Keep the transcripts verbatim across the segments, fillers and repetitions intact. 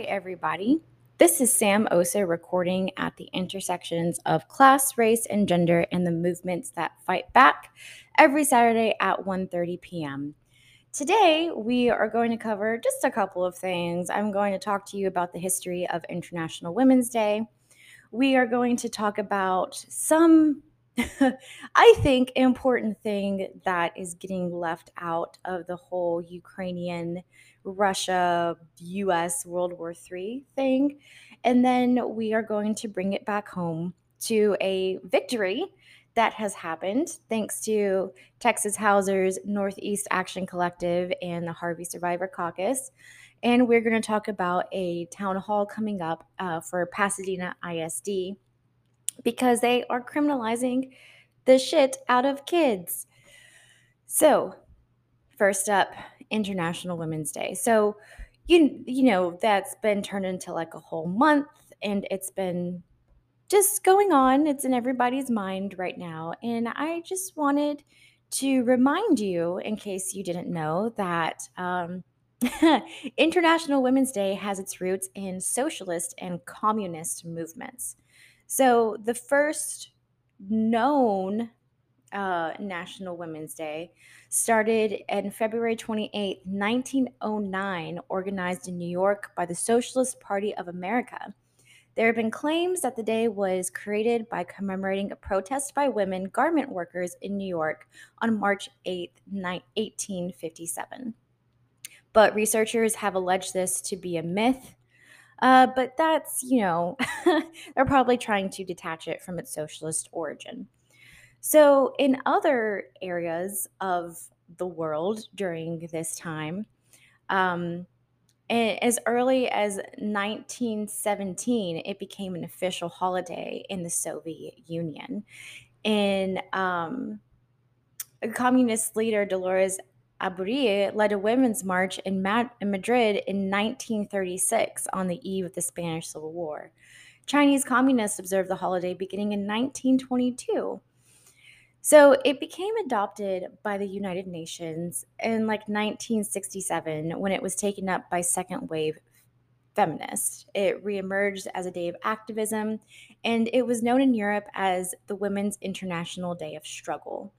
Hey everybody, this is Sam Osa recording at the intersections of class, race, and gender and the movements that fight back every Saturday at one thirty p.m. Today, we are going to cover just a couple of things. I'm going to talk to you about the history of International Women's Day. We are going to talk about some, I think, important thing that is getting left out of the whole Ukrainian Russia, U S, World War Three thing. And then we are going to bring it back home to a victory that has happened thanks to Texas Housers Northeast Action Collective and the Harvey Survivor Caucus. And we're going to talk about a town hall coming up uh, for Pasadena I S D because they are criminalizing the shit out of kids. So, first up, International Women's Day. So, you, you know, that's been turned into like a whole month, and it's been just going on. It's in everybody's mind right now. And I just wanted to remind you, in case you didn't know, that um, International Women's Day has its roots in socialist and communist movements. So the first known Uh, National Women's Day started on February twenty-eighth, nineteen oh nine, organized in New York by the Socialist Party of America. There have been claims that the day was created by commemorating a protest by women garment workers in New York on March eighth, eighteen fifty-seven. But researchers have alleged this to be a myth. Uh, but that's, you know, they're probably trying to detach it from its socialist origin. So in other areas of the world during this time, um, as early as nineteen seventeen, it became an official holiday in the Soviet Union. And um, communist leader Dolores Ibárruri led a women's march in, Mad- in Madrid in nineteen thirty-six on the eve of the Spanish Civil War. Chinese communists observed the holiday beginning in nineteen twenty-two. So it became adopted by the United Nations in like nineteen sixty-seven when it was taken up by second wave feminists. It reemerged as a day of activism, and it was known in Europe as the Women's International Day of Struggle.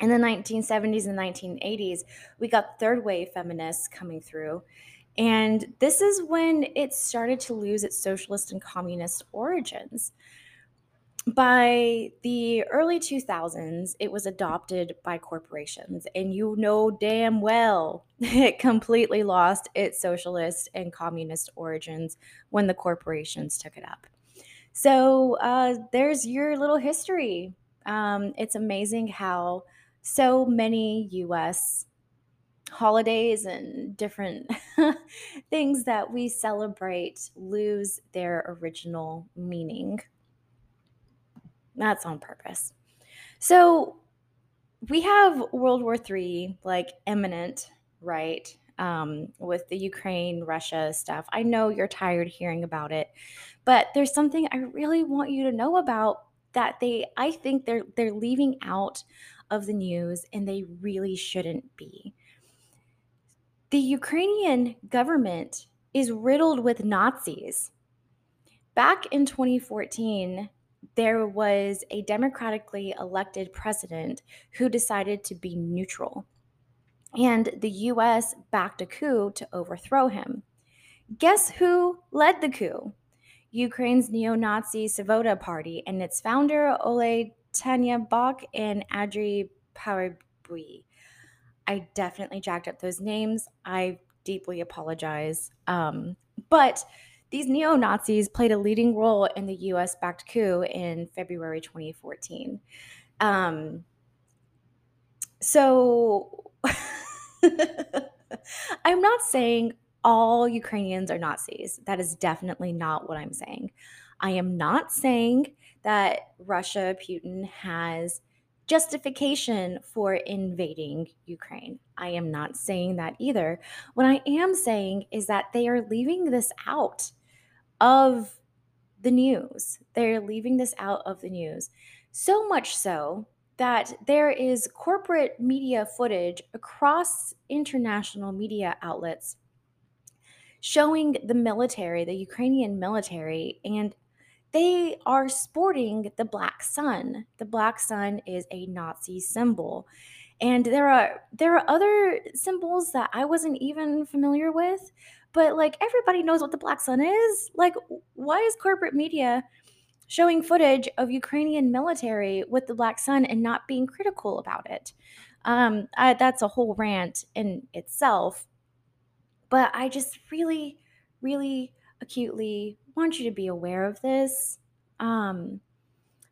In the nineteen seventies and nineteen eighties, we got third wave feminists coming through, and this is when it started to lose its socialist and communist origins. By the early two thousands, it was adopted by corporations, and you know damn well it completely lost its socialist and communist origins when the corporations took it up. So uh, there's your little history. Um, it's amazing how so many U S holidays and different things that we celebrate lose their original meaning. That's on purpose. So we have World War Three, like, imminent, right, um, with the Ukraine, Russia stuff. I know you're tired hearing about it, but there's something I really want you to know about that they, I think they're they're leaving out of the news, and they really shouldn't be. The Ukrainian government is riddled with Nazis. Back in twenty fourteen, there was a democratically elected president who decided to be neutral, and the U S backed a coup to overthrow him. Guess who led the coup? Ukraine's neo-Nazi Svoboda Party and its founder, Ole Tanya Bach and Adri Parabui. I definitely jacked up those names. I deeply apologize. Um, but... These neo-Nazis played a leading role in the U S-backed coup in February twenty fourteen. Um, so I'm not saying all Ukrainians are Nazis. That is definitely not what I'm saying. I am not saying that Russia, Putin, has justification for invading Ukraine. I am not saying that either. What I am saying is that they are leaving this out of the news. They're leaving this out of the news. So much so that there is corporate media footage across international media outlets showing the military, the Ukrainian military, and they are sporting the Black Sun. The Black Sun is a Nazi symbol. And there are there are other symbols that I wasn't even familiar with, but like everybody knows what the Black Sun is. Like, why is corporate media showing footage of Ukrainian military with the Black Sun and not being critical about it? Um, I, that's a whole rant in itself. But I just really, really acutely want you to be aware of this. Um,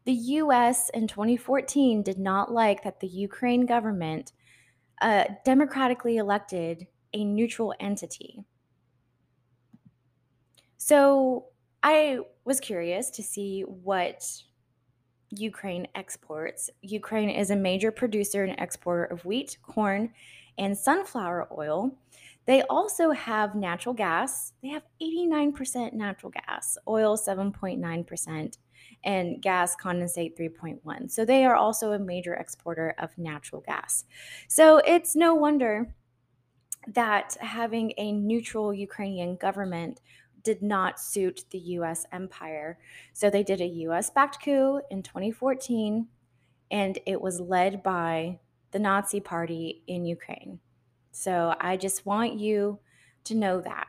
the U S in twenty fourteen did not like that the Ukraine government uh, democratically elected a neutral entity. So I was curious to see what Ukraine exports. Ukraine is a major producer and exporter of wheat, corn, and sunflower oil. They also have natural gas. They have eighty-nine percent natural gas, oil seven point nine percent, and gas condensate three point one percent. So they are also a major exporter of natural gas. So it's no wonder that having a neutral Ukrainian government did not suit the U S empire. So they did a U S-backed coup in twenty fourteen, and it was led by the Nazi Party in Ukraine. So I just want you to know that.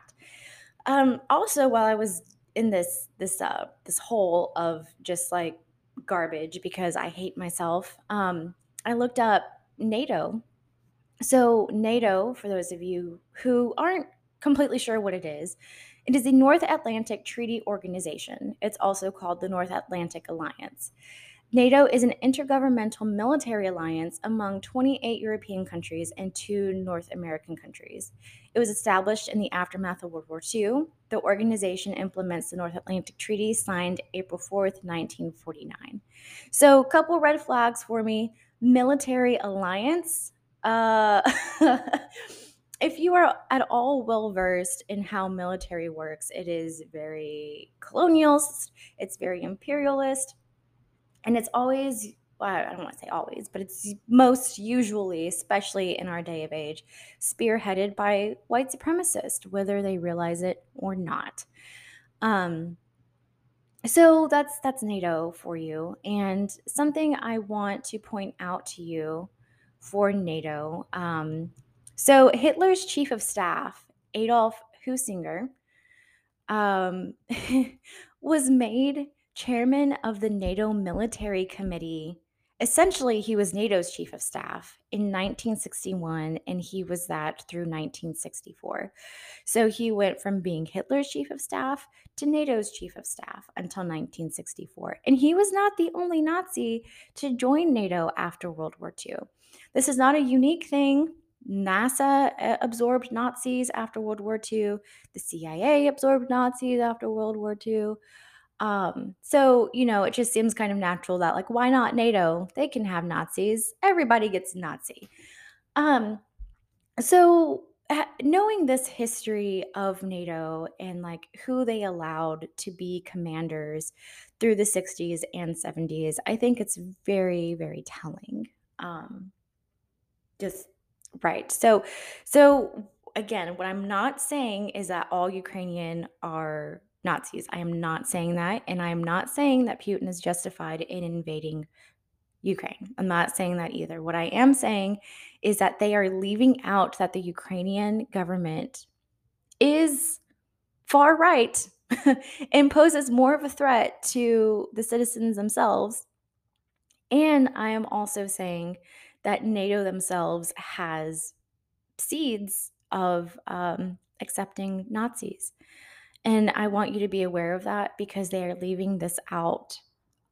Um, also, while I was in this this uh, this hole of just like garbage because I hate myself, um, I looked up NATO. So NATO, for those of you who aren't completely sure what it is, it is the North Atlantic Treaty Organization. It's also called the North Atlantic Alliance. NATO is an intergovernmental military alliance among twenty-eight European countries and two North American countries. It was established in the aftermath of World War Two. The organization implements the North Atlantic Treaty signed April fourth, nineteen forty-nine. So, a couple red flags for me. Military alliance. Uh, if you are at all well-versed in how military works, it is very colonialist, it's very imperialist. And it's always, well, I don't want to say always, but it's most usually, especially in our day of age, spearheaded by white supremacists, whether they realize it or not. Um, so that's that's NATO for you. And something I want to point out to you for NATO. Um, so Hitler's chief of staff, Adolf Hussinger, um, was made chairman of the NATO Military Committee. Essentially, he was NATO's chief of staff in nineteen sixty-one, and he was that through nineteen sixty-four. So he went from being Hitler's chief of staff to NATO's chief of staff until nineteen sixty-four. And he was not the only Nazi to join NATO after World War Two. This is not a unique thing. NASA absorbed Nazis after World War Two. The C I A absorbed Nazis after World War Two. Um, so, you know, it just seems kind of natural that, like, why not NATO? They can have Nazis. Everybody gets a Nazi. Um, so ha- knowing this history of NATO and like who they allowed to be commanders through the sixties and seventies, I think it's very, very telling. Um, just right. So, so again, what I'm not saying is that all Ukrainian are Nazis. I am not saying that, and I am not saying that Putin is justified in invading Ukraine. I'm not saying that either. What I am saying is that they are leaving out that the Ukrainian government is far right and poses more of a threat to the citizens themselves. And I am also saying that NATO themselves has seeds of um, accepting Nazis. And I want you to be aware of that because they are leaving this out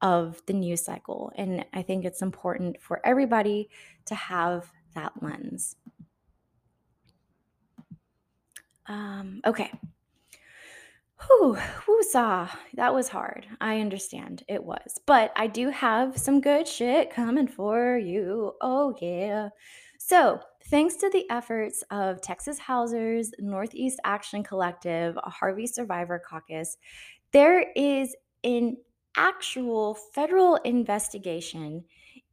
of the news cycle. And I think it's important for everybody to have that lens. Um, okay. Whew, woosah. That was hard. I understand it was. But I do have some good shit coming for you. Oh, yeah. So, thanks to the efforts of Texas Housers Northeast Action Collective, a Harvey Survivor Caucus, there is an actual federal investigation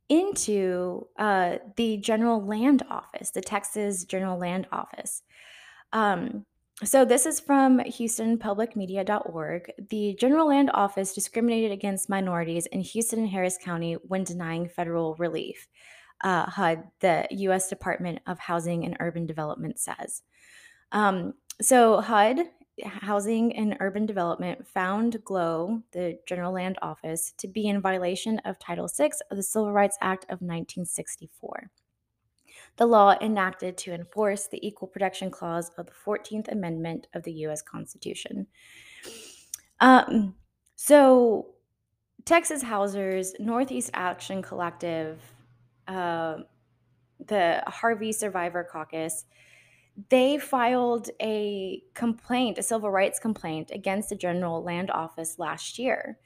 into uh, the General Land Office, the Texas General Land Office. Um, So this is from Houston Public Media dot org. The General Land Office discriminated against minorities in Houston and Harris County when denying federal relief, uh, H U D, the U S Department of Housing and Urban Development says. Um, so H U D, Housing and Urban Development, found GLOW, the General Land Office, to be in violation of Title six of the Civil Rights Act of nineteen sixty-four. The law enacted to enforce the Equal Protection Clause of the fourteenth Amendment of the U S Constitution. Um, so Texas Housers Northeast Action Collective, uh, the Harvey Survivor Caucus, they filed a complaint, a civil rights complaint against the General Land Office last year.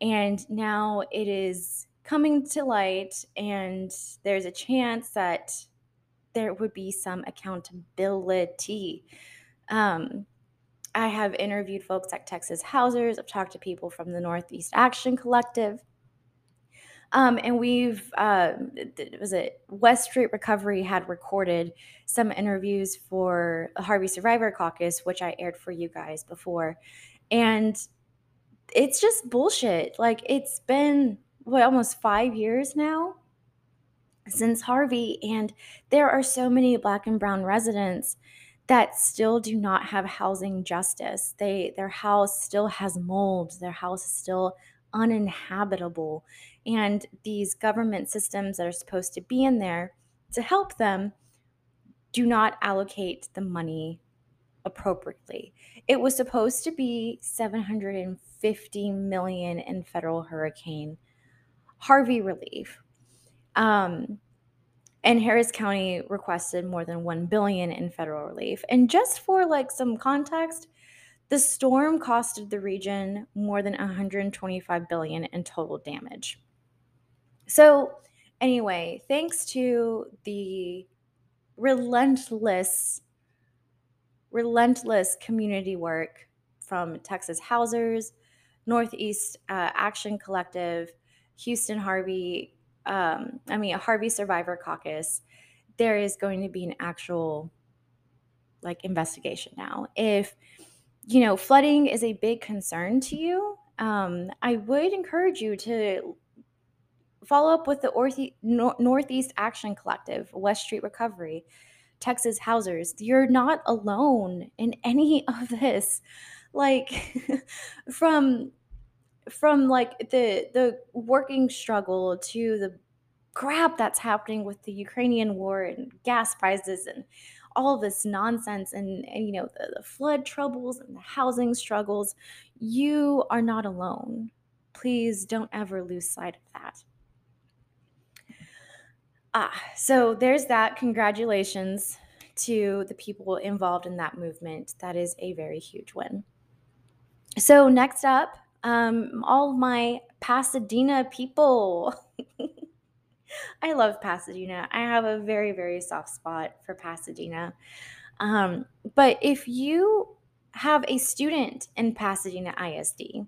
And now it is coming to light, and there's a chance that there would be some accountability. Um, I have interviewed folks at Texas Housers. I've talked to people from the Northeast Action Collective. Um, and we've, uh, it was a West Street Recovery had recorded some interviews for the Harvey Survivor Caucus, which I aired for you guys before. And it's just bullshit. Like, it's been, what, almost five years now since Harvey, and there are so many Black and brown residents that still do not have housing justice. They, their house still has mold. Their house is still uninhabitable. And these government systems that are supposed to be in there to help them do not allocate the money appropriately. It was supposed to be seven hundred fifty million dollars in federal Hurricane Harvey relief. Um, and Harris County requested more than one billion dollars in federal relief. And just for like some context, the storm costed the region more than one hundred twenty-five billion dollars in total damage. So anyway, thanks to the relentless, relentless community work from Texas Housers, Northeast uh, Action Collective, Houston Harvey, um, I mean, a Harvey Survivor Caucus, there is going to be an actual like investigation now. If, you know, flooding is a big concern to you, um, I would encourage you to follow up with the Orthe- Nor- Northeast Action Collective, West Street Recovery, Texas Housers. You're not alone in any of this. Like, from... From like the the working struggle to the crap that's happening with the Ukrainian war and gas prices and all this nonsense and, and you know, the, the flood troubles and the housing struggles, you are not alone. Please don't ever lose sight of that. Ah, so there's that. Congratulations to the people involved in that movement. That is a very huge win. So next up, Um, all of my Pasadena people. I love Pasadena. I have a very, very soft spot for Pasadena. Um, but if you have a student in Pasadena I S D,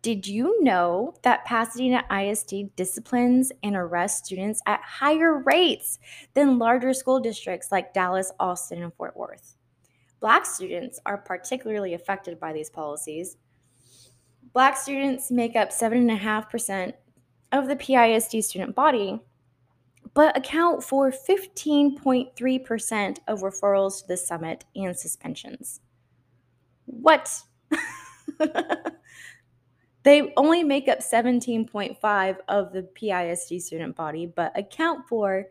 did you know that Pasadena I S D disciplines and arrests students at higher rates than larger school districts like Dallas, Austin, and Fort Worth? Black students are particularly affected by these policies. Black students make up seven point five percent of the P I S D student body, but account for fifteen point three percent of referrals to the summit and suspensions. What? They only make up seventeen point five percent of the P I S D student body, but account for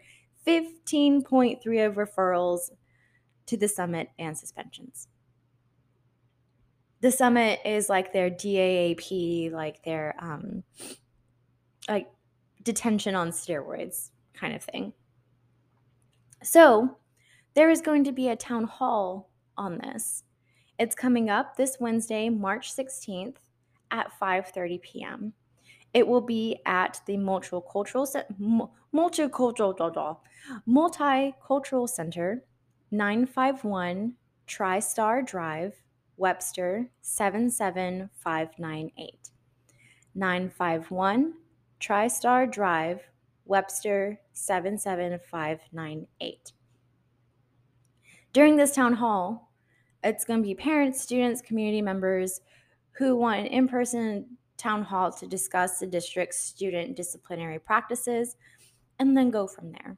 fifteen point three percent of referrals to the summit and suspensions. The summit is like their D A A P, like their um, like detention on steroids kind of thing. So there is going to be a town hall on this. It's coming up this Wednesday, March sixteenth at five thirty p.m. It will be at the Multicultural, Multicultural, Multicultural Center, nine fifty-one TriStar Drive, Webster seven seven five nine eight. nine fifty-one TriStar Drive, Webster seven seven five nine eight. During this town hall, It's going to be parents, students, community members who want an in-person town hall to discuss the district's student disciplinary practices and then go from there.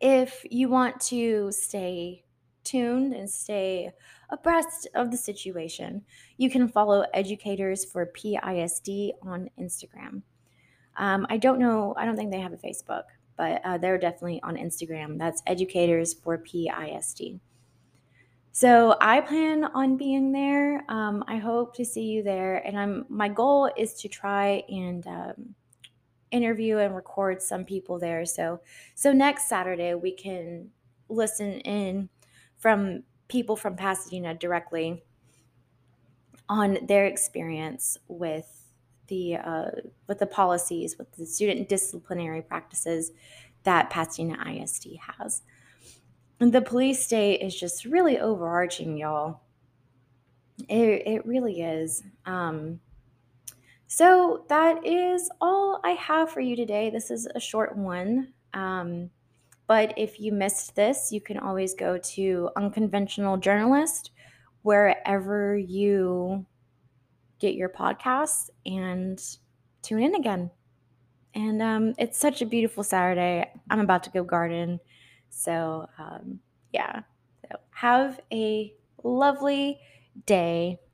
If you want to stay tuned and stay abreast of the situation, you can follow Educators for P I S D on Instagram. Um, I don't know, I don't think they have a Facebook, but uh, they're definitely on Instagram. That's Educators for P I S D. So I plan on being there. Um, I hope to see you there. And I'm, my goal is to try and um, interview and record some people there. So, so next Saturday we can listen in from people from Pasadena directly on their experience with the, uh, with the policies, with the student disciplinary practices that Pasadena I S D has. The police state is just really overarching, y'all. It it really is. Um, so that is all I have for you today. This is a short one. Um, but if you missed this, you can always go to Unconventional Journalist, wherever you get your podcasts, and tune in again. And um, it's such a beautiful Saturday. I'm about to go garden. So, um, yeah, so have a lovely day.